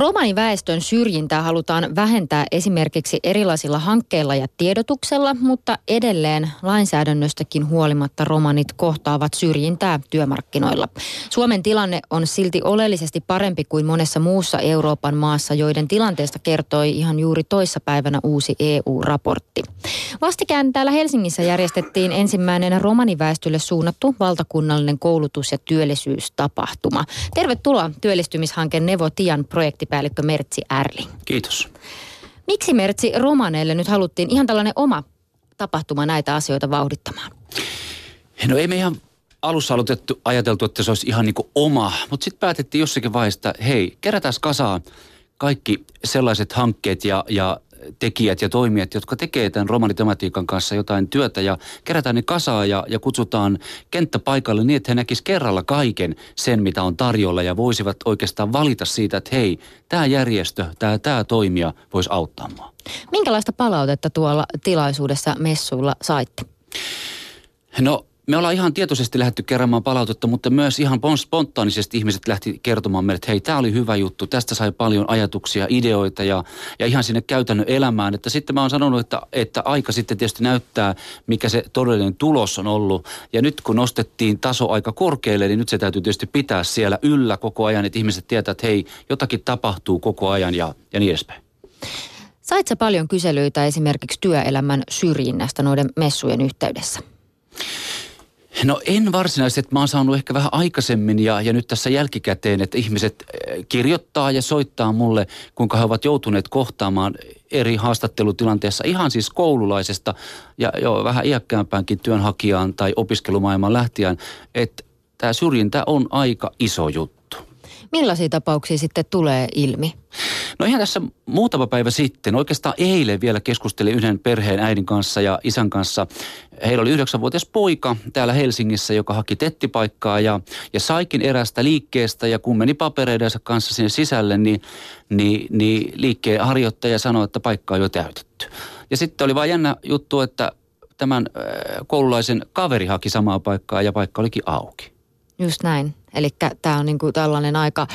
Romaniväestön syrjintää halutaan vähentää esimerkiksi erilaisilla hankkeilla ja tiedotuksella, mutta edelleen lainsäädännöstäkin huolimatta romanit kohtaavat syrjintää työmarkkinoilla. Suomen tilanne on silti oleellisesti parempi kuin monessa muussa Euroopan maassa, joiden tilanteesta kertoi ihan juuri toissapäivänä uusi EU-raportti. Vastikään täällä Helsingissä järjestettiin ensimmäinen romaniväestölle suunnattu valtakunnallinen koulutus- ja työllisyystapahtuma. Tervetuloa työllistymishanke Nevo Tian projektipäällikkö Mertsi Ärling. Kiitos. Miksi Mertsi romaneille nyt haluttiin ihan tällainen oma tapahtuma näitä asioita vauhdittamaan? No ei me ihan alussa ajateltu, että se olisi ihan niin kuin oma, mutta sitten päätettiin jossakin vaiheessa, että hei, kerätään kasaan kaikki sellaiset hankkeet ja tekijät ja toimijat, jotka tekee tämän romanitematiikan kanssa jotain työtä ja kerätään ne kasaan ja kutsutaan kenttäpaikalle niin, että he näkisivät kerralla kaiken sen, mitä on tarjolla ja voisivat oikeastaan valita siitä, että hei, tämä järjestö, tämä toimija voisi auttaa mua. Minkälaista palautetta tuolla tilaisuudessa messuilla saitte? No, me ollaan ihan tietoisesti lähdetty keräämään palautetta, mutta myös ihan spontaanisesti ihmiset lähti kertomaan meille, että hei, tämä oli hyvä juttu, tästä sai paljon ajatuksia, ideoita ja ihan sinne käytännön elämään. Että sitten mä oon sanonut, että aika sitten tietysti näyttää, mikä se todellinen tulos on ollut. Ja nyt kun nostettiin taso aika korkealle, niin nyt se täytyy tietysti pitää siellä yllä koko ajan, että ihmiset tietää, että hei, jotakin tapahtuu koko ajan ja niin edespäin. Sait sä paljon kyselyitä esimerkiksi työelämän syrjinnästä noiden messujen yhteydessä? No en varsinaisesti, että mä oon saanut ehkä vähän aikaisemmin ja nyt tässä jälkikäteen, että ihmiset kirjoittaa ja soittaa mulle, kuinka he ovat joutuneet kohtaamaan eri haastattelutilanteessa ihan siis koululaisesta ja jo vähän iäkkäämpäänkin työnhakijaan tai opiskelumaailman lähtijään, että tämä syrjintä on aika iso juttu. Millaisia tapauksia sitten tulee ilmi? No ihan tässä muutama päivä sitten, oikeastaan eilen vielä keskustelin yhden perheen äidin kanssa ja isän kanssa. Heillä oli 9-vuotias poika täällä Helsingissä, joka haki tettipaikkaa ja saikin eräästä liikkeestä. Ja kun meni papereidensa kanssa sinne sisälle, niin liikkeen harjoittaja sanoi, että paikka on jo täytetty. Ja sitten oli vaan jännä juttu, että tämän koululaisen kaveri haki samaa paikkaa ja paikka olikin auki. Just näin. Eli tämä on niinku tällainen aika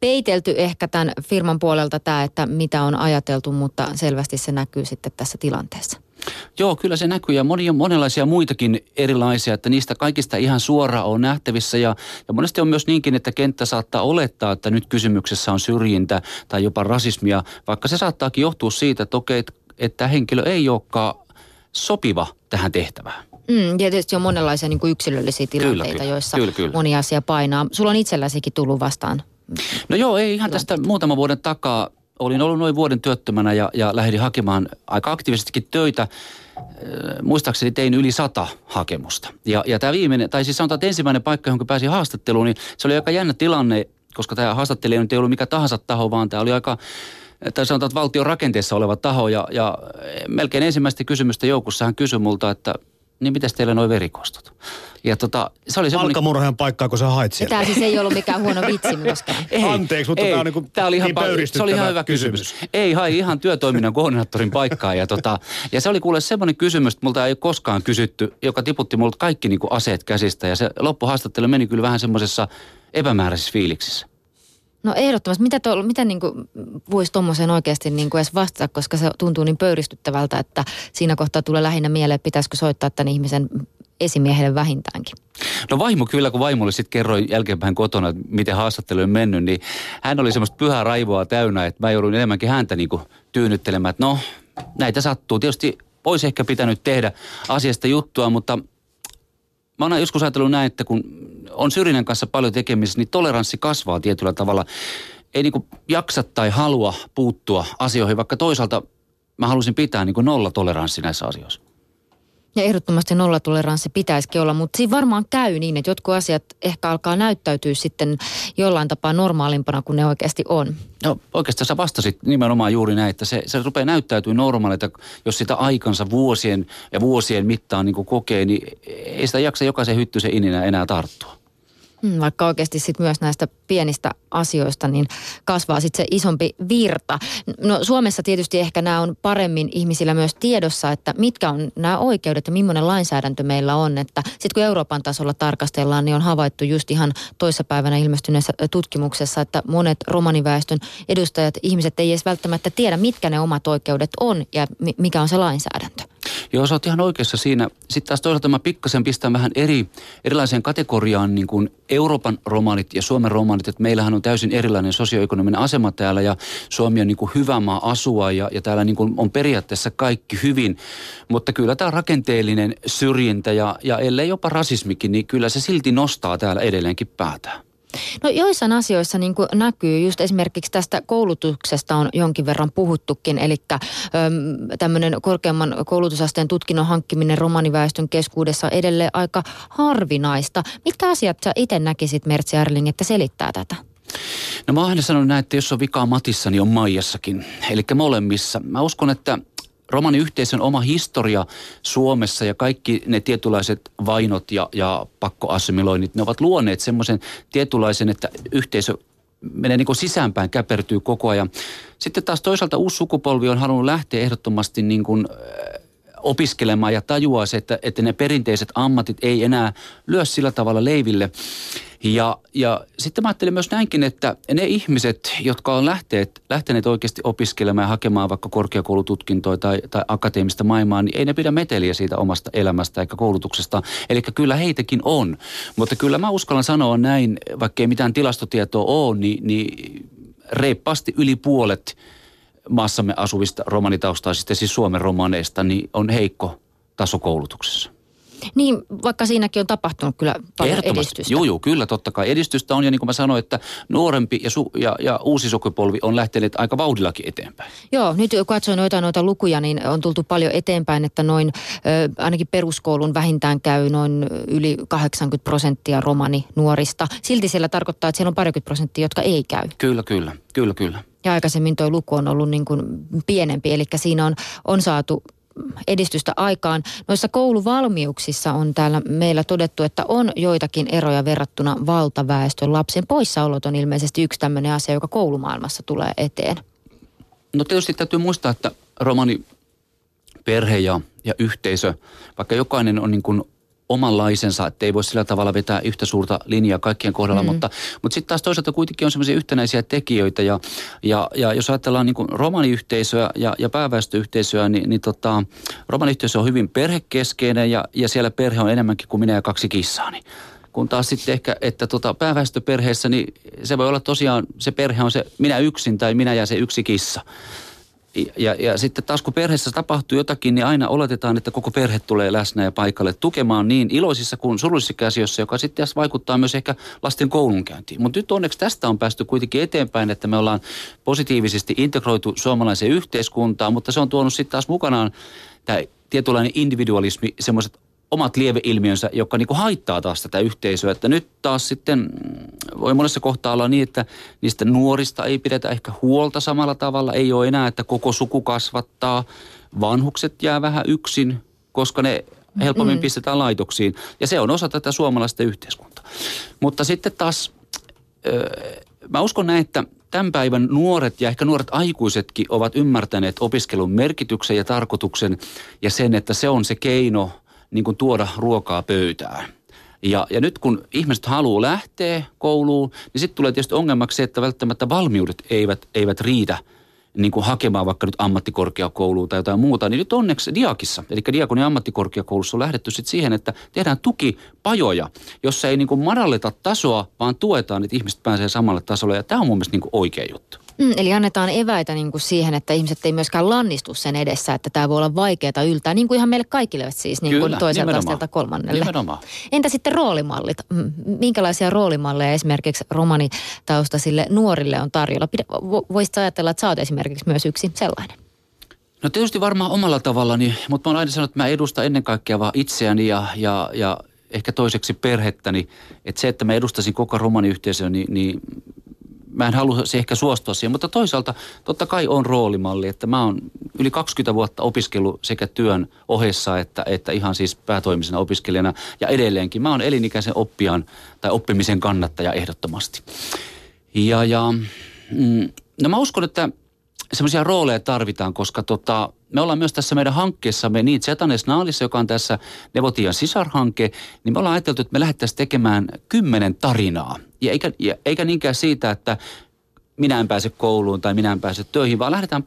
peitelty ehkä tämän firman puolelta tämä, että mitä on ajateltu, mutta selvästi se näkyy sitten tässä tilanteessa. Joo, kyllä se näkyy ja monenlaisia muitakin erilaisia, että niistä kaikista ihan suoraan on nähtävissä ja monesti on myös niinkin, että kenttä saattaa olettaa, että nyt kysymyksessä on syrjintä tai jopa rasismia, vaikka se saattaakin johtua siitä, että okei, että henkilö ei olekaan sopiva tähän tehtävään. Tietysti on monenlaisia niin kuin yksilöllisiä tilanteita, kyllä, joissa moni asia painaa. Sulla on itselläsikin tullut vastaan. No joo, ei ihan tästä muutaman vuoden takaa. Olin ollut noin vuoden työttömänä ja lähdin hakemaan aika aktiivisestikin töitä. Muistaakseni tein yli 100 hakemusta. Ja tämä viimeinen, tai siis sanotaan, että ensimmäinen paikka, johon pääsin haastatteluun, niin se oli aika jännä tilanne, koska tämä haastattelija nyt ei ollut mikä tahansa taho, vaan tämä oli aika, tai sanotaan, että valtion rakenteessa oleva taho. Ja melkein ensimmäistä kysymystä joukossa hän kysyi multa, että niin mitäs teillä nuo verikostot? Ja se oli semmoinen palkamurhaajan paikkaa, kun sä hait siellä. Tämä siis ei ollut mikään huono vitsi myöskään. Anteeksi, mutta tämä on niin, ihan pöyristyttävä se oli ihan hyvä kysymys. Ei hae ihan työtoiminnan koordinaattorin paikkaa. Ja se oli kuule semmoinen kysymys, että multa ei ole koskaan kysytty, joka tiputti multa kaikki niin kuin aseet käsistä. Ja se loppuhaastattelu meni kyllä vähän semmoisessa epämääräisessä fiiliksissä. No ehdottomasti. Mitä niin kuin voisi tuommoiseen oikeasti niin kuin edes vastata, koska se tuntuu niin pöyristyttävältä, että siinä kohtaa tulee lähinnä mieleen, että pitäisikö soittaa tämän ihmisen esimiehelle vähintäänkin. No vaimo kyllä, kun vaimolle sitten kerroin jälkeenpäin kotona, että miten haastattelu on mennyt, niin hän oli semmoista pyhää raivoa täynnä, että mä joudun enemmänkin häntä niin kuin tyynnyttelemään, että no näitä sattuu. Tietysti olisi ehkä pitänyt tehdä asiasta juttua, mutta mä oon joskus ajatellut näin, että kun on syrjinnän kanssa paljon tekemistä, niin toleranssi kasvaa tietyllä tavalla. Ei niin kuin jaksa tai halua puuttua asioihin, vaikka toisaalta mä halusin pitää niin kuin nollatoleranssi näissä asioissa. Ja ehdottomasti nollatoleranssi pitäisikin olla, mutta siinä varmaan käy niin, että jotkut asiat ehkä alkaa näyttäytyä sitten jollain tapaa normaalimpana kuin ne oikeasti on. No oikeastaan sä vastasit nimenomaan juuri näin, että se rupeaa näyttäytyä normaalilta, jos sitä aikansa vuosien ja vuosien mittaan niin kuin kokee, niin ei sitä jaksa jokaisen hyttysen ininä enää tarttua. Vaikka oikeasti sit myös näistä pienistä asioista niin kasvaa sit se isompi virta. No Suomessa tietysti ehkä nämä on paremmin ihmisillä myös tiedossa, että mitkä on nämä oikeudet ja millainen lainsäädäntö meillä on. Että sitten kun Euroopan tasolla tarkastellaan, niin on havaittu just ihan toissapäivänä ilmestyneessä tutkimuksessa, että monet romaniväestön edustajat, ihmiset ei edes välttämättä tiedä, mitkä ne omat oikeudet on ja mikä on se lainsäädäntö. Joo, sä oot ihan oikeassa siinä. Sitten taas toisaalta mä pikkasen pistän vähän erilaiseen kategoriaan niin kuin Euroopan romanit ja Suomen romanit, että meillähän on täysin erilainen sosioekonominen asema täällä ja Suomi on niin kuin hyvä maa asua ja täällä niin kuin on periaatteessa kaikki hyvin, mutta kyllä tämä rakenteellinen syrjintä ja ellei jopa rasismikin, niin kyllä se silti nostaa täällä edelleenkin päätään. No joissain asioissa niin kuin näkyy, just esimerkiksi tästä koulutuksesta on jonkin verran puhuttukin, eli tämmöinen korkeamman koulutusasteen tutkinnon hankkiminen romaniväestön keskuudessa on edelleen aika harvinaista. Mitkä asiat sä itse näkisit, Mertsi Ärling, että selittää tätä? No mä oon aina sanonut näin, että jos on vikaa Matissa, niin on Maijassakin, eli molemmissa. Mä uskon, että romaniyhteisön oma historia Suomessa ja kaikki ne tietynlaiset vainot ja pakkoassimiloinnit, ne ovat luoneet semmoisen tietynlaisen, että yhteisö menee niin kuin sisäänpäin, käpertyy koko ajan. Sitten taas toisaalta uusi sukupolvi on halunnut lähteä ehdottomasti niin kuin opiskelemaan ja tajuaa se, että ne perinteiset ammatit ei enää lyö sillä tavalla leiville. Ja sitten mä ajattelin myös näinkin, että ne ihmiset, jotka on lähteneet oikeasti opiskelemaan ja hakemaan vaikka korkeakoulututkintoa tai akateemista maailmaa, niin ei ne pidä meteliä siitä omasta elämästä eikä koulutuksesta. Eli kyllä heitäkin on. Mutta kyllä mä uskallan sanoa näin, vaikka ei mitään tilastotietoa ole, niin reippaasti yli puolet maassamme asuvista romanitaustaisista, siis Suomen romaneista, niin on heikko taso koulutuksessa. Niin, vaikka siinäkin on tapahtunut kyllä paljon edistystä. Joo, kyllä totta kai. Edistystä on ja niin kuin mä sanoin, että nuorempi ja uusi sukupolvi on lähtenyt aika vauhdillakin eteenpäin. Joo, nyt kun katsoin noita lukuja, niin on tultu paljon eteenpäin, että noin ainakin peruskoulun vähintään käy noin yli 80% romani-nuorista. Silti siellä tarkoittaa, että siellä on 20%, jotka ei käy. Kyllä. Ja aikaisemmin tuo luku on ollut niin kuin pienempi, eli siinä on saatu edistystä aikaan. Noissa kouluvalmiuksissa on täällä meillä todettu, että on joitakin eroja verrattuna valtaväestön lapsien. Poissaolot on ilmeisesti yksi tämmöinen asia, joka koulumaailmassa tulee eteen. No tietysti täytyy muistaa, että romaniperhe ja yhteisö, vaikka jokainen on niin kuin omanlaisensa, että ei voi sillä tavalla vetää yhtä suurta linjaa kaikkien kohdalla, mutta sitten taas toisaalta kuitenkin on semmoisia yhtenäisiä tekijöitä ja jos ajatellaan niin kuin romaniyhteisöä ja pääväestöyhteisöä, niin romaniyhteisö on hyvin perhekeskeinen ja siellä perhe on enemmänkin kuin minä ja kaksi kissaani. Kun taas sitten ehkä, että pääväestöperheessä, niin se voi olla tosiaan, se perhe on se minä yksin tai minä ja se yksi kissa. Ja sitten taas kun perheessä tapahtuu jotakin, niin aina oletetaan, että koko perhe tulee läsnä ja paikalle tukemaan niin iloisissa kuin surullisissa asioissa, joka sitten vaikuttaa myös ehkä lasten koulunkäyntiin. Mutta nyt onneksi tästä on päästy kuitenkin eteenpäin, että me ollaan positiivisesti integroitu suomalaiseen yhteiskuntaan, mutta se on tuonut sitten taas mukanaan tämä tietynlainen individualismi, semmoiset omat lieveilmiönsä, joka niin kuin haittaa taas tätä yhteisöä. Että nyt taas sitten voi monessa kohtaa olla niin, että niistä nuorista ei pidetä ehkä huolta samalla tavalla. Ei ole enää, että koko suku kasvattaa. Vanhukset jää vähän yksin, koska ne helpommin pistetään laitoksiin. Ja se on osa tätä suomalaista yhteiskuntaa. Mutta sitten taas mä uskon näin, että tämän päivän nuoret ja ehkä nuoret aikuisetkin ovat ymmärtäneet opiskelun merkityksen ja tarkoituksen ja sen, että se on se keino niin kuin tuoda ruokaa pöytään. Ja nyt kun ihmiset haluaa lähteä kouluun, niin sitten tulee tietysti ongelmaksi se, että välttämättä valmiudet eivät riitä niin kuin hakemaan vaikka nyt ammattikorkeakouluun tai jotain muuta. Niin nyt onneksi Diakissa, eli Diakoni-ammattikorkeakoulussa on lähdetty sitten siihen, että tehdään tukipajoja, jossa ei niin kuin madalleta tasoa, vaan tuetaan, että ihmiset pääsee samalle tasolle. Ja tämä on mun mielestä niin kuin oikea juttu. Eli annetaan eväitä niin kuin siihen, että ihmiset ei myöskään lannistu sen edessä, että tämä voi olla vaikeaa yltää, niin kuin ihan meille kaikille siis, niin kuin toiselta asteelta kolmannelle. Nimenomaan. Entä sitten roolimallit? Minkälaisia roolimalleja esimerkiksi romanitaustaisille nuorille on tarjolla? Voisit ajatella, että sä oot esimerkiksi myös yksi sellainen? No tietysti varmaan omalla tavallani, mutta mä oon aina sanonut, että mä edustan ennen kaikkea vaan itseäni ja ehkä toiseksi perhettäni. Että se, että mä edustasin koko romaniyhteisöä, niin mä en haluaisi ehkä suostua siihen, mutta toisaalta totta kai on roolimalli, että mä oon yli 20 vuotta opiskellut sekä työn ohessa että ihan siis päätoimisena opiskelijana ja edelleenkin. Mä oon elinikäisen oppijan tai oppimisen kannattaja ehdottomasti. No mä uskon, että semmoisia rooleja tarvitaan, koska me ollaan myös tässä meidän hankkeessamme niin Tannes Naalissa, joka on tässä Nevotian sisarhanke, niin me ollaan ajateltu, että me lähdettäisiin tekemään 10 tarinaa. Eikä niinkään siitä, että minä en pääse kouluun tai minä en pääse töihin, vaan lähdetään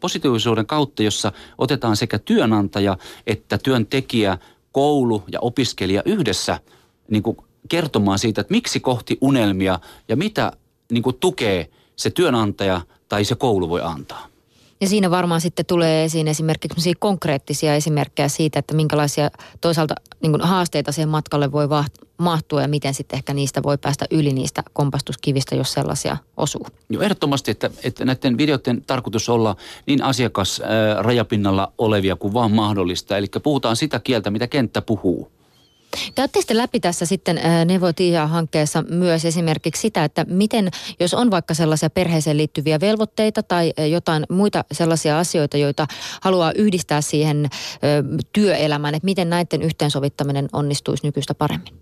positiivisuuden kautta, jossa otetaan sekä työnantaja että työntekijä, koulu ja opiskelija yhdessä niin kuin kertomaan siitä, että miksi kohti unelmia ja mitä niin kuin tukee se työnantaja tai se koulu voi antaa. Ja siinä varmaan sitten tulee esiin esimerkiksi konkreettisia esimerkkejä siitä, että minkälaisia toisaalta niin kuin haasteita siihen matkalle voi mahtua ja miten sitten ehkä niistä voi päästä yli niistä kompastuskivistä, jos sellaisia osuu. Joo, ehdottomasti, että näiden videoiden tarkoitus olla niin asiakasrajapinnalla olevia kuin vaan mahdollista. Eli puhutaan sitä kieltä, mitä kenttä puhuu. Käytte sitten läpi tässä sitten Nevo Tiia-hankkeessa myös esimerkiksi sitä, että miten, jos on vaikka sellaisia perheeseen liittyviä velvoitteita tai jotain muita sellaisia asioita, joita haluaa yhdistää siihen työelämään, että miten näiden yhteensovittaminen onnistuisi nykyistä paremmin?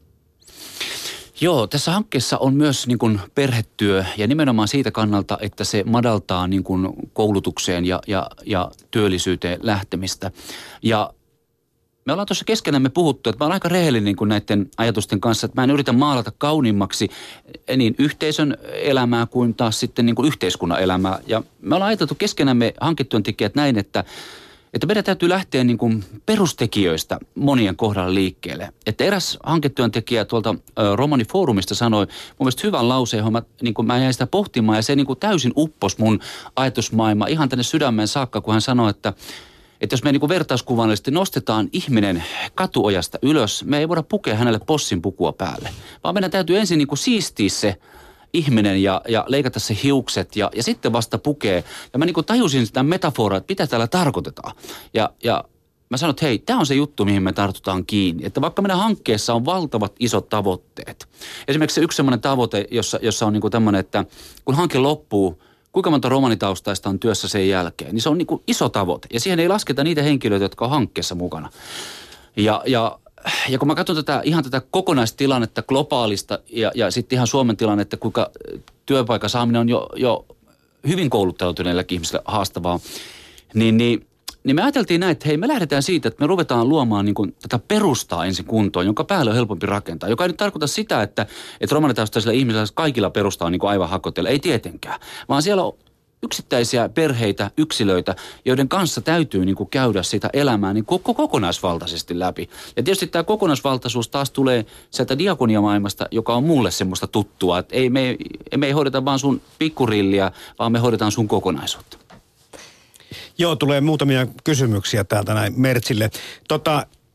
Joo, tässä hankkeessa on myös niin kuin perhetyö ja nimenomaan siitä kannalta, että se madaltaa niin kuin koulutukseen ja työllisyyteen lähtemistä ja me ollaan tuossa keskenämme puhuttu, että mä oon aika rehellinen kuin näiden ajatusten kanssa, että mä en yritä maalata kauniimmaksi niin yhteisön elämää kuin taas sitten niin kuin yhteiskunnan elämää. Ja me ollaan ajateltu keskenämme hanketyöntekijät näin, että meidän täytyy lähteä niin kuin perustekijöistä monien kohdalla liikkeelle. Että eräs hanketyöntekijä tuolta Romani-foorumista sanoi mun mielestä hyvän lauseen, johon mä jäin sitä pohtimaan ja se niin kuin täysin upposi mun ajatusmaailma ihan tänne sydämeen saakka, kun hän sanoi, että jos me niin vertauskuvallisesti nostetaan ihminen katuojasta ylös, me ei voida pukea hänelle possin pukua päälle. Vaan meidän täytyy ensin niin siistiä se ihminen ja leikata se hiukset ja sitten vasta pukee. Ja mä niin tajusin sitä metaforaa, että mitä täällä tarkoitetaan. Ja mä sanon, että hei, tämä on se juttu, mihin me tartutaan kiinni. Että vaikka meidän hankkeessa on valtavat isot tavoitteet. Esimerkiksi yksi sellainen tavoite, jossa on niin tämmöinen, että kun hanke loppuu, kuinka monta romanitaustaista on työssä sen jälkeen, niin se on niin kuin iso tavoite. Ja siihen ei lasketa niitä henkilöitä, jotka on hankkeessa mukana. Ja kun mä katson tätä kokonaistilannetta globaalista ja sitten ihan Suomen tilannetta, kuinka työpaikan saaminen on jo hyvin kouluttautuneillekin ihmisille haastavaa, niin me ajateltiin näin, että hei, me lähdetään siitä, että me ruvetaan luomaan niin kuin tätä perustaa ensin kuntoon, jonka päälle on helpompi rakentaa. Joka ei nyt tarkoita sitä, että romanitaustaisilla ihmisillä kaikilla perustaa niin kuin aivan hakotella. Ei tietenkään, vaan siellä on yksittäisiä perheitä, yksilöitä, joiden kanssa täytyy niin kuin käydä sitä elämää niin kokonaisvaltaisesti läpi. Ja tietysti tämä kokonaisvaltaisuus taas tulee sieltä diakoniamaailmasta, joka on mulle semmoista tuttua. Että me ei hoideta vaan sun pikkurilliä, vaan me hoidetaan sun kokonaisuutta. Joo, tulee muutamia kysymyksiä täältä näin Mertsille.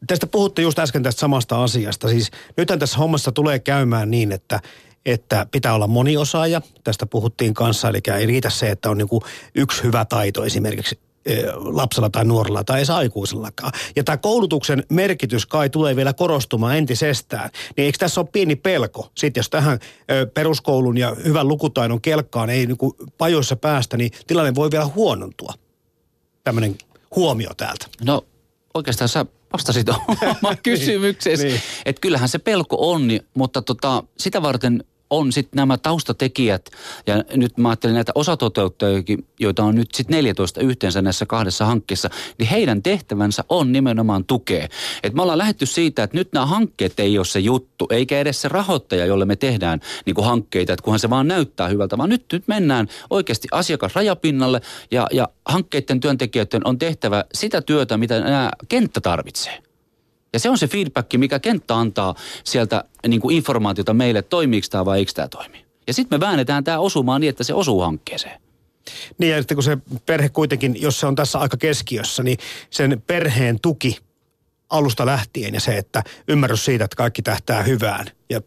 Tästä puhutte just äsken tästä samasta asiasta. Siis nythän tässä hommassa tulee käymään niin, että pitää olla moniosaaja. Tästä puhuttiin kanssa, eli ei riitä se, että on niinku yksi hyvä taito esimerkiksi lapsella tai nuorella tai edes aikuisellakaan. Ja tämä koulutuksen merkitys kai tulee vielä korostumaan entisestään. Niin eikö tässä ole pieni pelko? Sitten jos tähän peruskoulun ja hyvän lukutaidon kelkkaan ei niinku pajoissa päästä, niin tilanne voi vielä huonontua. Tämmöinen huomio täältä. No oikeastaan sä vastasit omaan kysymykseesi. Niin. Että kyllähän se pelko on, mutta sitä varten on sitten nämä taustatekijät. Ja nyt mä ajattelin näitä osatoteuttajia, joita on nyt sitten 14 yhteensä näissä 2 hankkeessa, niin heidän tehtävänsä on nimenomaan tukea. Että me ollaan lähdetty siitä, että nyt nämä hankkeet ei ole se juttu, eikä edes se rahoittaja, jolle me tehdään niin kuin hankkeita, että kunhan se vaan näyttää hyvältä, vaan nyt mennään oikeasti asiakasrajapinnalle ja hankkeiden työntekijöiden on tehtävä sitä työtä, mitä nämä kenttä tarvitsee. Ja se on se feedback, mikä kenttä antaa sieltä niin kuin informaatiota meille, että toimiiko tämä vai eikö tämä toimi. Ja sitten me väännetään tämä osumaan niin, että se osuu hankkeeseen. Niin ja sitten kun se perhe kuitenkin, jos se on tässä aika keskiössä, niin sen perheen tuki alusta lähtien ja se, että ymmärrys siitä, että kaikki tähtää hyvään ja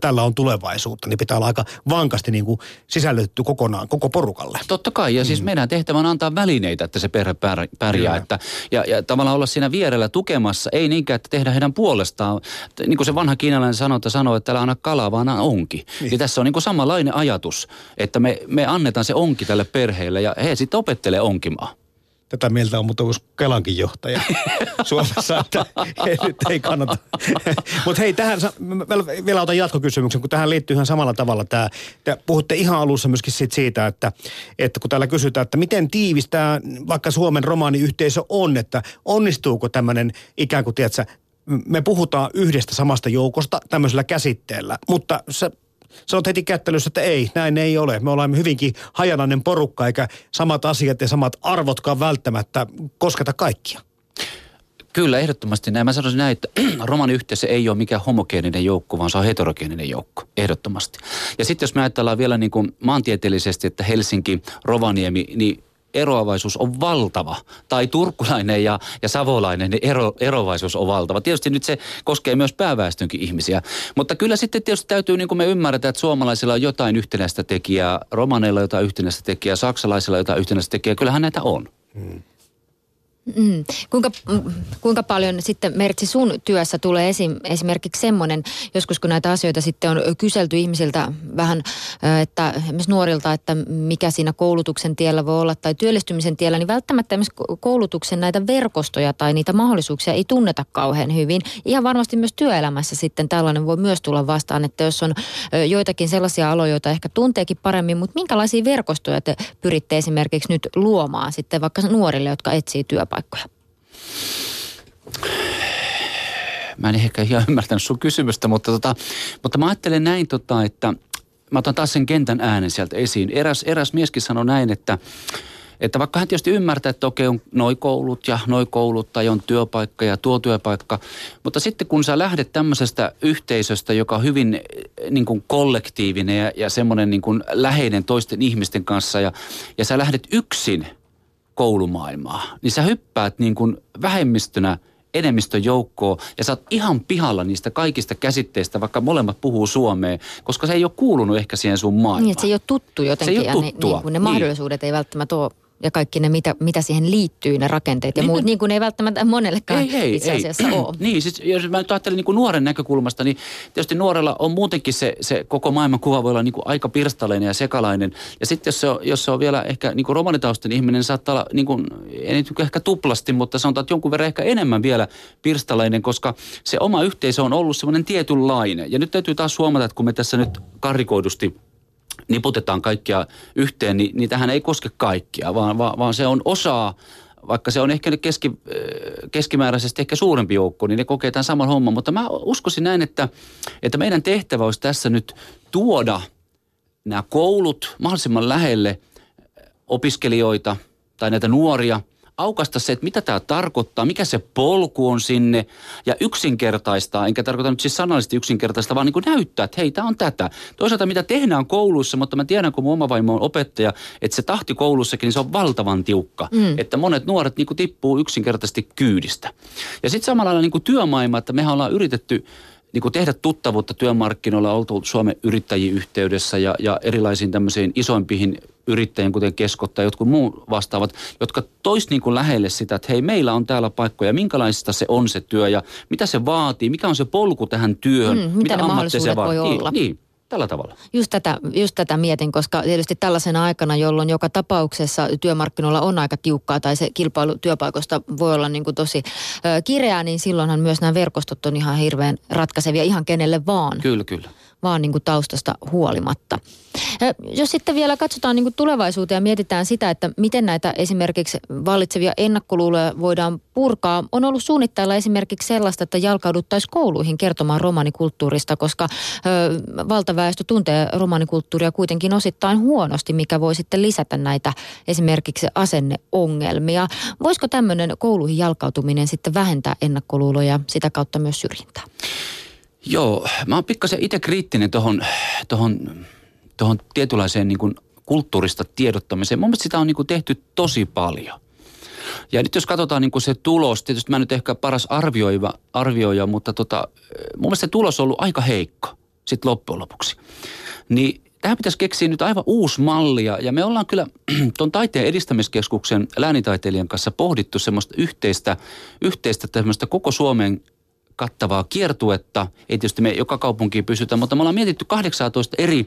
tällä on tulevaisuutta, niin pitää olla aika vankasti niin kuin sisällytetty kokonaan koko porukalle. Totta kai, ja siis meidän tehtävä on antaa välineitä, että se perhe pärjää. Että, ja tavallaan olla siinä vierellä tukemassa, ei niinkään, että tehdään heidän puolestaan. Niin kuin se vanha kiinalainen sanonta sanoo, että älä anna kalaa, vaan anna onki. Niin. Ja tässä on niin kuin samanlainen ajatus, että me annetaan se onki tälle perheelle ja he sitten opettelee onkimaan. Tätä mieltä on mutta uusi Kelankin johtaja Suomessa, että ei kannata. Mutta hei, tähän vielä otan jatkokysymyksen, kun tähän liittyy ihan samalla tavalla tämä. Puhutte ihan alussa myöskin siitä, että kun täällä kysytään, että miten tiivistää vaikka Suomen romaaniyhteisö on, että onnistuuko tämmöinen ikään kuin, tiedätkö, me puhutaan yhdestä samasta joukosta tämmöisellä käsitteellä, mutta se... Sanot heti kättelyssä, että ei, näin ei ole. Me olemme hyvinkin hajanainen porukka, eikä samat asiat ja samat arvotkaan välttämättä kosketa kaikkia. Kyllä, ehdottomasti näin. Mä sanoisin näin, että romaniyhteisö ei ole mikään homogeeninen joukko, vaan se on heterogeeninen joukko, ehdottomasti. Ja sitten jos me ajatellaan vielä niin kuin maantieteellisesti, että Helsinki, Rovaniemi, niin eroavaisuus on valtava. Tai turkulainen ja savolainen, niin eroavaisuus on valtava. Tietysti nyt se koskee myös pääväestönkin ihmisiä. Mutta kyllä sitten tietysti täytyy, niin kuin me ymmärretään, että suomalaisilla on jotain yhtenäistä tekijää, romaneilla jotain yhtenäistä tekijää, saksalaisilla jotain yhtenäistä tekijää. Kyllähän näitä on. Kuinka paljon sitten, Mertsi, sun työssä tulee esimerkiksi semmoinen, joskus kun näitä asioita sitten on kyselty ihmisiltä vähän, että esimerkiksi nuorilta, että mikä siinä koulutuksen tiellä voi olla tai työllistymisen tiellä, niin välttämättä esimerkiksi koulutuksen näitä verkostoja tai niitä mahdollisuuksia ei tunneta kauhean hyvin. Ihan varmasti myös työelämässä sitten tällainen voi myös tulla vastaan, että jos on joitakin sellaisia aloja, joita ehkä tunteekin paremmin, mutta minkälaisia verkostoja te pyritte esimerkiksi nyt luomaan sitten vaikka nuorille, jotka etsii työpaikkaa? Mä en ehkä ihan ymmärtänyt sun kysymystä, mutta mä ajattelen näin, että mä otan taas sen kentän äänen sieltä esiin. Eräs mieskin sanoi näin, että vaikka hän tietysti ymmärtää, että okei, on noi koulut tai on työpaikka ja tuo työpaikka, mutta sitten kun sä lähdet tämmöisestä yhteisöstä, joka on hyvin niin kuin kollektiivinen ja semmoinen niin kuin läheinen toisten ihmisten kanssa ja sä lähdet yksin koulumaailmaa, niin sä hyppäät niin kuin vähemmistönä enemmistön joukkoon ja sä oot ihan pihalla niistä kaikista käsitteistä, vaikka molemmat puhuu suomea, koska se ei ole kuulunut ehkä siihen sun maailmaan. Niin, että se ei ole tuttu jotenkin ja ne mahdollisuudet ei välttämättä ole ja kaikki ne, mitä siihen liittyy, ne rakenteet ja muut, niin kuin ei välttämättä monellekaan itse asiassa ole. Niin, siis jos mä nyt ajattelen niin kuin nuoren näkökulmasta, niin tietysti nuorella on muutenkin se koko maailman kuva voi olla niin kuin aika pirstaleinen ja sekalainen. Ja sitten jos se on vielä ehkä niin kuin romanitausten ihminen, saattaa olla niin kuin, ei nyt ehkä tuplasti, mutta sanotaan, että jonkun verran ehkä enemmän vielä pirstaleinen, koska se oma yhteisö on ollut semmoinen tietynlainen. Ja nyt täytyy taas huomata, että kun me tässä nyt karrikoidusti niputetaan kaikkia yhteen, niin tähän ei koske kaikkia, vaan se on osaa, vaikka se on ehkä keskimääräisesti ehkä suurempi joukko, niin ne kokee tämän saman homman. Mutta mä uskoisin näin, että meidän tehtävä olisi tässä nyt tuoda nämä koulut mahdollisimman lähelle opiskelijoita tai näitä nuoria, aukaista se, että mitä tämä tarkoittaa, mikä se polku on sinne ja yksinkertaistaa, enkä tarkoita nyt siis sanallisesti yksinkertaista, vaan niin kuin näyttää, että hei, tämä on tätä. Toisaalta mitä tehdään kouluissa, mutta mä tiedän, kun mun oma vaimo on opettaja, että se tahti koulussakin, niin se on valtavan tiukka, että monet nuoret niin kuin tippuu yksinkertaisesti kyydistä. Ja sitten samalla lailla niin kuin työmaailma, että mehän ollaan yritetty niin kuin tehdä tuttavuutta työmarkkinoilla, oltu Suomen yrittäjien yhteydessä ja erilaisiin tämmöisiin isoimpiin yrittäjien, kuten Keskotta ja jotkut muun vastaavat, jotka tois niin kuin lähelle sitä, että hei, meillä on täällä paikkoja, minkälaista se on se työ ja mitä se vaatii, mikä on se polku tähän työhön, mitä ammatteeseen vaatii. Niin. Tällä tavalla. Just tätä mietin, koska tietysti tällaisena aikana, jolloin joka tapauksessa työmarkkinoilla on aika tiukkaa tai se kilpailu työpaikoista voi olla niin kuin tosi kireää, niin silloinhan myös nämä verkostot on ihan hirveän ratkaisevia ihan kenelle vaan. Kyllä. Vaan niin kuin taustasta huolimatta. Jos sitten vielä katsotaan niin kuin tulevaisuuteen ja mietitään sitä, että miten näitä esimerkiksi vallitsevia ennakkoluuloja voidaan purkaa. On ollut suunnitteilla esimerkiksi sellaista, että jalkauduttaisiin kouluihin kertomaan romanikulttuurista, koska valtaväestö tuntee romanikulttuuria kuitenkin osittain huonosti, mikä voi sitten lisätä näitä esimerkiksi asenneongelmia. Voisiko tämmöinen kouluihin jalkautuminen sitten vähentää ennakkoluuloja ja sitä kautta myös syrjintää? Joo, mä oon pikkasen itse kriittinen tuohon tietynlaiseen niin kuin kulttuurista tiedottamiseen. Mun mielestä sitä on niin kuin tehty tosi paljon. Ja nyt jos katsotaan niin kuin se tulos, tietysti mä nyt ehkä paras arvioija, mutta mun mielestä se tulos on ollut aika heikko sitten loppujen lopuksi. Niin tähän pitäisi keksiä nyt aivan uusi malli ja me ollaan kyllä tuon Taiteen edistämiskeskuksen läänintaiteilijan kanssa pohdittu semmoista yhteistä tämmöistä koko Suomen kattavaa kiertuetta. Ei tietysti me joka kaupunkiin pysytä, mutta me ollaan mietitty 18 eri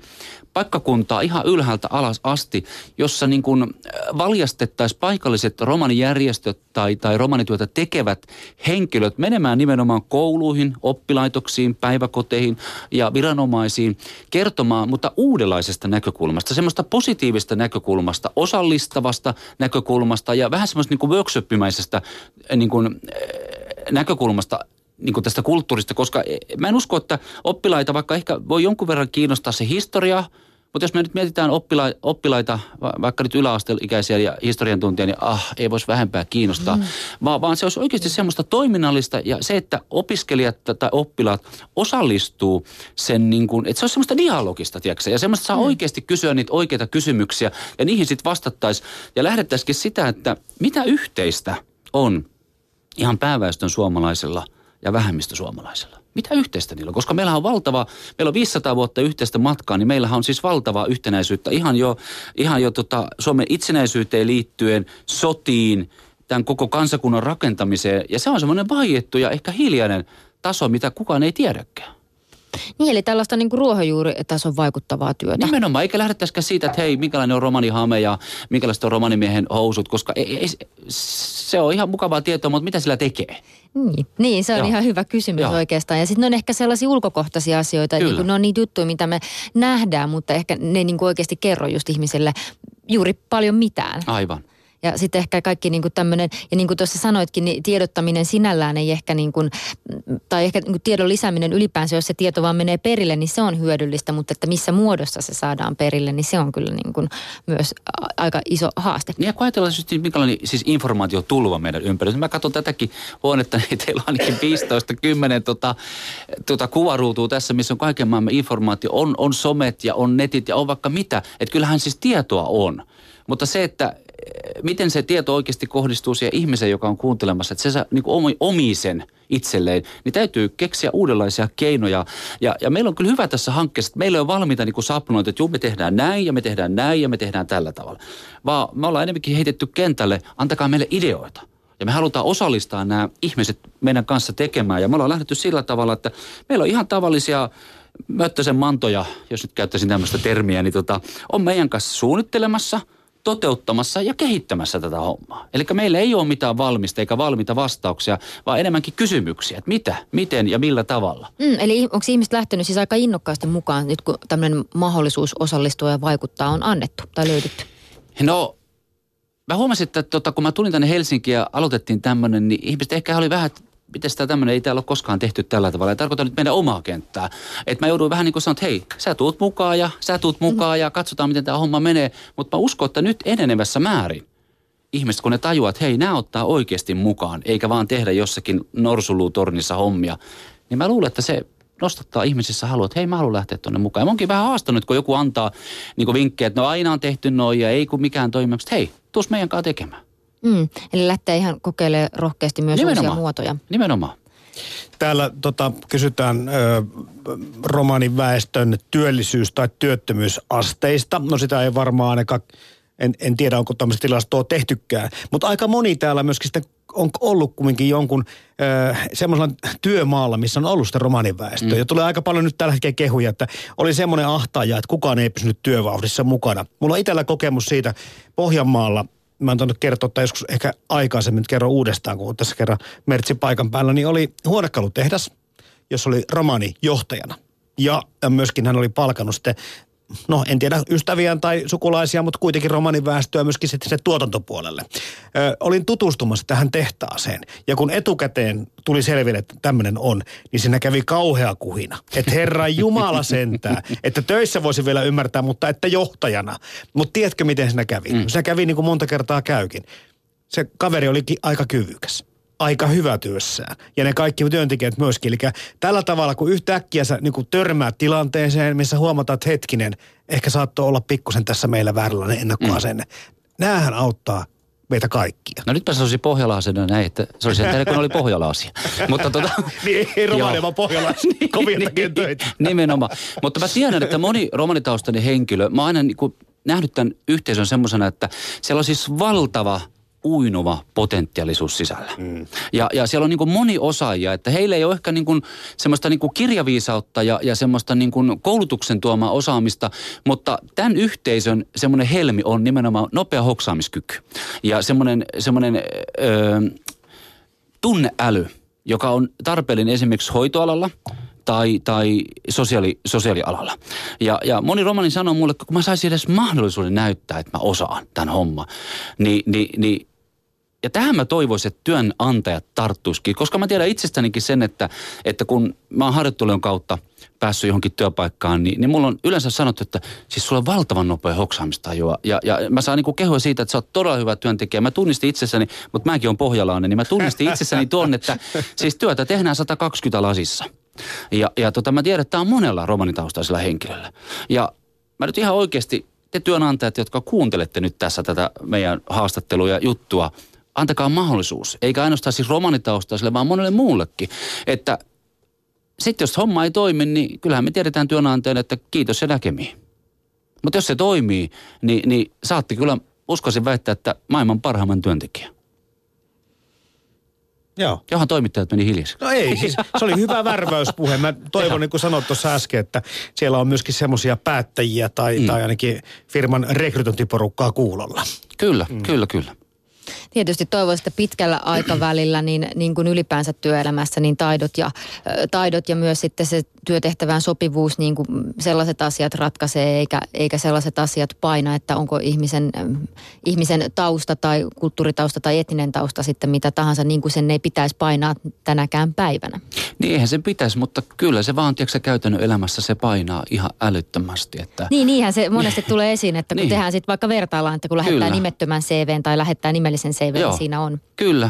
paikkakuntaa ihan ylhäältä alas asti, jossa niin kuin valjastettaisiin paikalliset romanijärjestöt tai romanityötä tekevät henkilöt menemään nimenomaan kouluihin, oppilaitoksiin, päiväkoteihin ja viranomaisiin kertomaan, mutta uudenlaisesta näkökulmasta, semmoista positiivista näkökulmasta, osallistavasta näkökulmasta ja vähän semmoista niin kuin workshoppimäisestä niin kuin näkökulmasta niin kuin tästä kulttuurista, koska mä en usko, että oppilaita vaikka ehkä voi jonkun verran kiinnostaa se historia, mutta jos me nyt mietitään oppilaita, vaikka nyt yläasteikäisiä ja historiantuntijia, niin ei voisi vähempää kiinnostaa, vaan se olisi oikeasti semmoista toiminnallista ja se, että opiskelijat tai oppilaat osallistuu sen niin kuin, että se olisi semmoista dialogista, tiedätkö? Ja semmoista saa oikeasti kysyä niitä oikeita kysymyksiä ja niihin sitten vastattaisiin ja lähdettäisikin sitä, että mitä yhteistä on ihan pääväestön suomalaisilla ja vähemmistösuomalaisilla. Mitä yhteistä niillä on? Koska meillä on 500 vuotta yhteistä matkaa, niin meillähän on siis valtavaa yhtenäisyyttä ihan jo Suomen itsenäisyyteen liittyen, sotiin, tämän koko kansakunnan rakentamiseen. Ja se on semmoinen vaiettu ja ehkä hiljainen taso, mitä kukaan ei tiedäkään. Niin, eli tällaista niin kuin ruohonjuuritason vaikuttavaa työtä. Nimenomaan, eikä lähdettäisikään siitä, että hei, minkälainen on romanihame ja minkälaiset on romanimiehen housut, koska se on ihan mukavaa tietoa, mutta mitä sillä tekee? Niin, se on ihan hyvä kysymys oikeastaan. Ja sitten ne on ehkä sellaisia ulkokohtaisia asioita, niin kuin ne on niitä juttuja, mitä me nähdään, mutta ehkä ne niin kuin oikeasti kerro just ihmisille juuri paljon mitään. Aivan. Ja sitten ehkä kaikki niin kuin tämmöinen, ja niin kuin tuossa sanoitkin, niin tiedottaminen sinällään ei ehkä niin kuin, tai ehkä niin kuin tiedon lisääminen ylipäänsä, jos se tieto vaan menee perille, niin se on hyödyllistä, mutta että missä muodossa se saadaan perille, niin se on kyllä niin kuin myös aika iso haaste. Ja kun ajatellaan, minkälainen siis informaatiotulva meidän ympärillä. Mä katson tätäkin huonetta, niin teillä on ainakin 15-10 kuvaruutua tässä, missä on kaiken maailman informaatio. On somet ja on netit ja on vaikka mitä. Että kyllähän siis tietoa on. Mutta se, että miten se tieto oikeasti kohdistuu siihen ihmiseen, joka on kuuntelemassa, että se saa niin kuin omii sen itselleen, niin täytyy keksiä uudenlaisia keinoja. Ja meillä on kyllä hyvä tässä hankkeessa, että meillä on valmiita niin kuin sapnoita, että me tehdään näin ja me tehdään näin ja me tehdään tällä tavalla. Vaan me ollaan enemmänkin heitetty kentälle, antakaa meille ideoita. Ja me halutaan osallistaa nämä ihmiset meidän kanssa tekemään. Ja me ollaan lähdetty sillä tavalla, että meillä on ihan tavallisia Möttösen mantoja, jos nyt käyttäisin tämmöistä termiä, niin on meidän kanssa suunnittelemassa, toteuttamassa ja kehittämässä tätä hommaa. Eli meillä ei ole mitään valmista eikä valmiita vastauksia, vaan enemmänkin kysymyksiä, että mitä, miten ja millä tavalla. Eli onko ihmiset lähtenyt siis aika innokkaasti mukaan nyt, kun tämmöinen mahdollisuus osallistua ja vaikuttaa on annettu tai löydetty? No, mä huomasin, että kun mä tulin tänne Helsinkiin ja aloitettiin tämmöinen, niin ihmiset ehkä oli vähän, miten tämä tämmöinen, ei täällä ole koskaan tehty tällä tavalla. Ja tarkoitan nyt meidän omaa kenttää. Että mä jouduin vähän niin kuin sanoa, että hei, sä tuut mukaan ja katsotaan, miten tämä homma menee. Mutta mä uskon, että nyt enenevässä määrin ihmiset, kun ne tajuaa, että hei, nämä ottaa oikeasti mukaan, eikä vaan tehdä jossakin norsuluutornissa hommia. Niin mä luulen, että se nostattaa ihmisissä halua, että hei, mä haluan lähteä tuonne mukaan. Ja mä oonkin vähän haastanut, kun joku antaa niin kuin vinkkejä, että no aina on tehty noin ja ei kun mikään toimimaksi. Hei, tuus meidän kanssa tekemään. Eli lähtee ihan kokeilemaan rohkeasti myös uusia muotoja. Nimenomaan. Täällä kysytään romaniväestön työllisyys- tai työttömyysasteista. No sitä ei varmaan ainakaan, en tiedä onko tämmöistä tilastoa tehtykään. Mutta aika moni täällä myöskin sitten on ollut kumminkin jonkun semmoisella työmaalla, missä on ollut sitä romaniväestöä. Ja tulee aika paljon nyt tällä hetkellä kehuja, että oli semmoinen ahtaaja, että kukaan ei pysynyt työvauhdissa mukana. Mulla on itsellä kokemus siitä Pohjanmaalla. Mä oon tainnut kertoa, tai joskus ehkä aikaisemmin kerron uudestaan, kun tässä kerran Mertsi paikan päällä, niin oli huonekalutehdas, jossa oli romani johtajana. Ja myöskin hän oli palkannut sitten, no en tiedä ystäviään tai sukulaisia, mutta kuitenkin romaniväestöä myöskin sitten se tuotantopuolelle. Olin tutustumassa tähän tehtaaseen. Ja kun etukäteen tuli selville, että tämmöinen on, niin siinä kävi kauhea kuhina. Että herra jumala sentää, että töissä voisi vielä ymmärtää, mutta että johtajana. Mutta tiedätkö miten siinä kävi? Siinä kävi niin kuin monta kertaa käykin. Se kaveri olikin aika kyvykäs. Aika hyvä työssään. Ja ne kaikki työntekijät myöskin. Eli tällä tavalla, kun yhtäkkiä sä niin kun törmää tilanteeseen, missä huomataan, että hetkinen, ehkä saattoi olla pikkusen tässä meillä väärällä ennakkoasenne. Näähän auttaa meitä kaikkia. No nytpä se olisi pohjalaisena näin, että se olisi teille, kun oli pohjalaisia. Mutta niin, ei romaneja, vaan pohjalaisia. Kovien takia töitä. Nimenomaan. Mutta mä tiedän, että moni romanitaustainen henkilö, mä oon aina niin nähnyt tämän yhteisön semmoisena, että siellä on siis valtava uinuva potentiaalisuus sisällä. Mm. Ja siellä on niin kuin moni osaajia, että heillä ei ole ehkä niin kuin semmoista niin kuin kirjaviisautta ja semmoista niin kuin koulutuksen tuomaa osaamista, mutta tämän yhteisön semmoinen helmi on nimenomaan nopea hoksaamiskyky ja semmoinen tunneäly, joka on tarpeellinen esimerkiksi hoitoalalla tai sosiaalialalla. Ja moni romani sanoo mulle, että kun mä saisin edes mahdollisuuden näyttää, että mä osaan tämän homman, niin ja tähän mä toivoisin, että työnantajat tarttuisikin, koska mä tiedän itsestänikin sen, että kun mä oon harjoittelun kautta päässyt johonkin työpaikkaan, niin mulla on yleensä sanottu, että siis sulla on valtavan nopea hoksaamistajua. Ja mä saan niinku kehua siitä, että sä oot todella hyvä työntekijä. Mä tunnistin itsessäni, mutta mäkin oon pohjalainen, niin mä tunnistin itsessäni tuon, että siis työtä tehdään 120 lasissa. Ja mä tiedän, että tää on monella romanitaustaisella henkilöllä. Ja mä nyt ihan oikeasti, te työnantajat, jotka kuuntelette nyt tässä tätä meidän haastattelua ja juttua, antakaa mahdollisuus, eikä ainoastaan siis romanitaustaiselle, vaan monelle muullekin. Että sitten jos homma ei toimi, niin kyllähän me tiedetään työnantajana, että kiitos ja näkemiin. Mutta jos se toimii, niin saatte kyllä, uskoisin väittää, että maailman parhaimman työntekijän. Joo. Johan toimittajat meni hiljaiseksi. No ei, siis se oli hyvä värväyspuhe. Mä toivon, niin kuin sanoit tuossa äsken, että siellä on myöskin semmoisia päättäjiä tai ainakin firman rekrytointiporukkaa kuulolla. Kyllä. Tietysti toivoisin, että pitkällä aikavälillä niin kuin ylipäänsä työelämässä niin taidot ja myös sitten se työtehtävään sopivuus, niin kuin sellaiset asiat ratkaisee eikä sellaiset asiat paina, että onko ihmisen tausta tai kulttuuritausta tai etninen tausta sitten mitä tahansa, niin kuin sen ei pitäisi painaa tänäkään päivänä. Niin eihän sen pitäisi, mutta kyllä se vaan tiedätkö käytännön elämässä se painaa ihan älyttömästi. Että... Niinhän se monesti tulee esiin, että kun tehdään sitten vaikka vertaillaan, että kun lähettää nimettömän CV:n tai lähettää nimellisen CV:n, siinä on. Kyllä,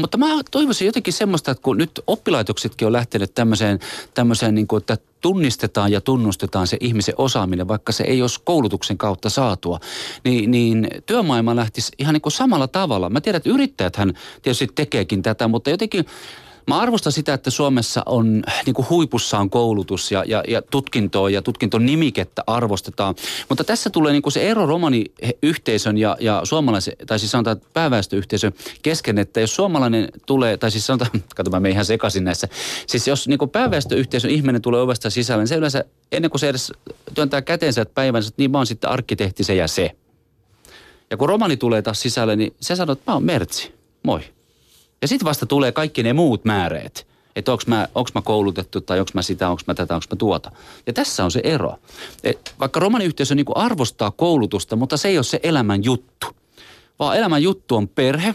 mutta mä toivoisin jotenkin semmoista, että kun nyt oppilaitoksetkin on lähtenyt tämmöiseen niin kuin, että tunnistetaan ja tunnustetaan se ihmisen osaaminen, vaikka se ei olisi koulutuksen kautta saatua, niin työmaailma lähtisi ihan niin kuin samalla tavalla. Mä tiedän, että yrittäjäthän tietysti tekeekin tätä, mutta jotenkin mä arvostan sitä, että Suomessa on niin kuin huipussaan koulutus ja tutkintoa ja tutkintonimikettä arvostetaan. Mutta tässä tulee niin kuin se ero romaniyhteisön ja suomalaisen, tai siis sanotaan pääväestöyhteisön kesken, että jos suomalainen tulee, tai siis sanotaan, kato mä menen ihan sekaisin näissä, siis jos niin kuin pääväestöyhteisön ihminen tulee ovesta sisälle, niin se yleensä ennen kuin se edes työntää kätensä päivänsä, niin mä oon sitten arkkitehti se ja se. Ja kun romani tulee taas sisälle, niin se sanoo, että mä oon Mertsi, moi. Ja sitten vasta tulee kaikki ne muut määreet, että onko mä koulutettu tai onko mä sitä, onko mä tätä, onko mä tuota. Ja tässä on se ero. Et vaikka romaniyhteisö niinku arvostaa koulutusta, mutta se ei ole se elämän juttu. Vaan elämän juttu on perhe,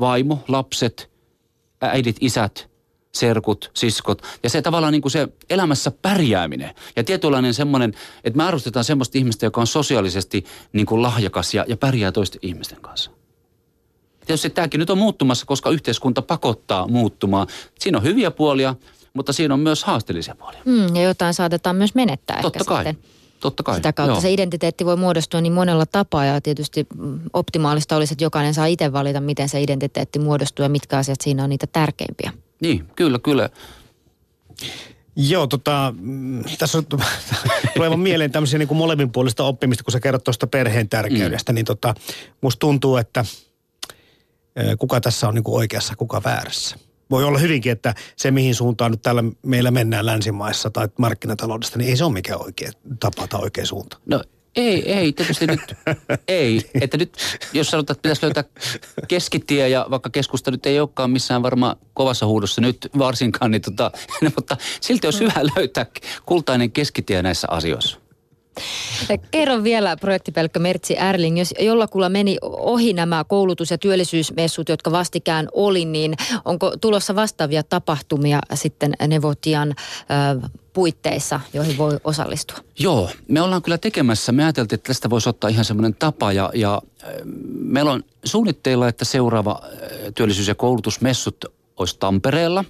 vaimo, lapset, äidit, isät, serkut, siskot. Ja se tavallaan niinku se elämässä pärjääminen. Ja tietynlainen semmoinen, että me arvostetaan semmoista ihmistä, joka on sosiaalisesti niinku lahjakas ja pärjää toisten ihmisten kanssa. Tietysti tämäkin nyt on muuttumassa, koska yhteiskunta pakottaa muuttumaan. Siinä on hyviä puolia, mutta siinä on myös haasteellisia puolia. Ja jotain saatetaan myös menettää totta ehkä kai. Sitten. Totta kai. Sitä kautta se identiteetti voi muodostua niin monella tapaa ja tietysti optimaalista olisi, että jokainen saa itse valita, miten se identiteetti muodostuu ja mitkä asiat siinä on niitä tärkeimpiä. Niin, kyllä. Joo, tässä on tulevan mieleen tämmöisiä niin kuin molemminpuolista oppimista, kun sä kerrot tuosta perheen tärkeydestä, niin musta tuntuu, että kuka tässä on niin kuin oikeassa, kuka väärässä. Voi olla hyvinkin, että se mihin suuntaan nyt täällä meillä mennään länsimaissa tai markkinataloudesta, niin ei se ole mikään oikea tapa tai oikea suunta. No ei, tietysti nyt ei. Että nyt jos sanotaan, että pitäisi löytää keskitie ja vaikka keskusta nyt ei olekaan missään varmaan kovassa huudossa nyt varsinkaan, niin mutta silti olisi hyvä löytää kultainen keskitie näissä asioissa. Kerron vielä projektipäällikkö Mertsi Ärling, jos jollakulla meni ohi nämä koulutus- ja työllisyysmessut, jotka vastikään oli, niin onko tulossa vastaavia tapahtumia sitten Nevotian puitteissa, joihin voi osallistua? Joo, me ollaan kyllä tekemässä. Me ajateltiin, että tästä voisi ottaa ihan semmoinen tapa ja meillä on suunnitteilla, että seuraava työllisyys- ja koulutusmessut olisi Tampereella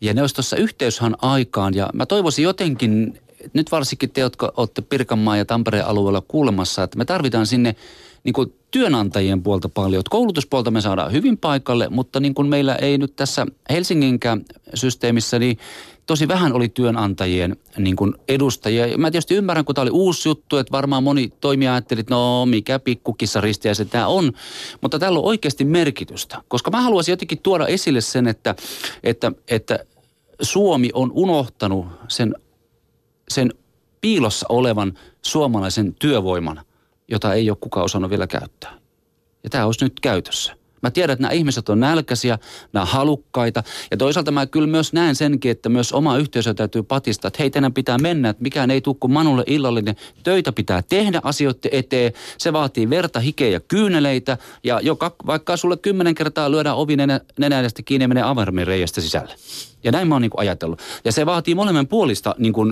ja ne olisi tuossa yhteyshan aikaan ja mä toivoisin jotenkin, nyt varsinkin te, jotka olette Pirkanmaan ja Tampereen alueella kuulemassa, että me tarvitaan sinne niin kuin työnantajien puolta paljon. Koulutuspuolta me saadaan hyvin paikalle, mutta niin kuin meillä ei nyt tässä Helsinginkään systeemissä, niin tosi vähän oli työnantajien niin kuin edustajia. Mä tietysti ymmärrän, kun tämä oli uusi juttu, että varmaan moni toimija ajatteli, että no mikä pikkukissaristiä se tämä on. Mutta tällä on oikeasti merkitystä, koska mä haluaisin jotenkin tuoda esille sen, että Suomi on unohtanut sen piilossa olevan suomalaisen työvoiman, jota ei ole kukaan osannut vielä käyttää. Ja tämä olisi nyt käytössä. Mä tiedän, että nämä ihmiset on nälkäisiä, nämä halukkaita. Ja toisaalta mä kyllä myös näen senkin, että myös oma yhteisö täytyy patistaa, että hei, tänään pitää mennä, että mikään ei tule kuin Manulle illallinen. Töitä pitää tehdä asioiden eteen. Se vaatii verta, hikeä ja kyyneleitä. Ja vaikka sulle 10 kertaa lyödään ovi nenästä kiinni ja menee avarmin reiästä sisälle. Ja näin mä oon niinku ajatellut. Ja se vaatii molemmin puolista niinku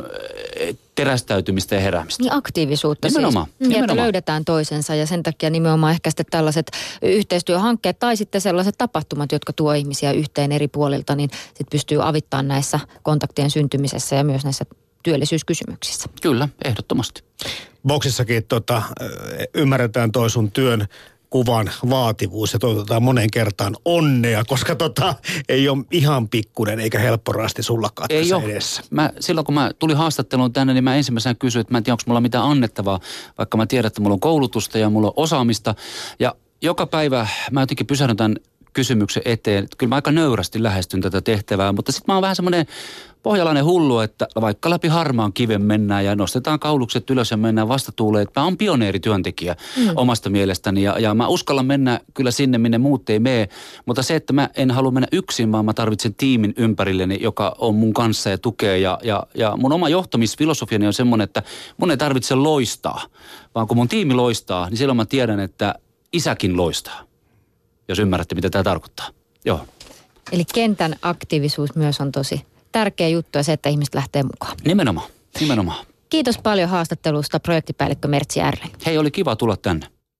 terästäytymistä ja heräämistä. Niin aktiivisuutta nimenomaan, siis. Nimenomaan. Että löydetään toisensa ja sen takia nimenomaan ehkä sitten tällaiset yhteistyöhankkeet tai sitten sellaiset tapahtumat, jotka tuo ihmisiä yhteen eri puolilta, niin sitten pystyy avittamaan näissä kontaktien syntymisessä ja myös näissä työllisyyskysymyksissä. Kyllä, ehdottomasti. Boksissakin ymmärretään toi sun työn kuvan vaativuus ja toivotetaan monen kertaan onnea, koska ei ole ihan pikkuinen eikä helppo rasti sullakaan tässä edessä. Silloin kun mä tulin haastatteluun tänne, niin mä ensimmäisenä kysyin, että mä en tiedä, onko mulla mitään annettavaa, vaikka mä tiedän, että mulla on koulutusta ja mulla on osaamista. Ja joka päivä mä jotenkin pysähdyn tämän kysymyksen eteen. Kyllä mä aika nöyrästi lähestyn tätä tehtävää, mutta sitten mä oon vähän semmoinen pohjalainen hullu, että vaikka läpi harmaan kiven mennään ja nostetaan kaulukset ylös ja mennään vastatuuleen. Mä oon pioneerityöntekijä omasta mielestäni ja mä uskallan mennä kyllä sinne, minne muut ei mene. Mutta se, että mä en halua mennä yksin, vaan mä tarvitsen tiimin ympärilleni, joka on mun kanssa ja tukee. Ja mun oma johtamisfilosofiani on semmoinen, että mun ei tarvitse loistaa, vaan kun mun tiimi loistaa, niin silloin mä tiedän, että isäkin loistaa. Jos ymmärrätte, mitä tämä tarkoittaa. Joo. Eli kentän aktiivisuus myös on tosi tärkeä juttu ja se, että ihmiset lähtee mukaan. Nimenomaan. Kiitos paljon haastattelusta projektipäällikkö Mertsi Ärling. Hei, oli kiva tulla tänne.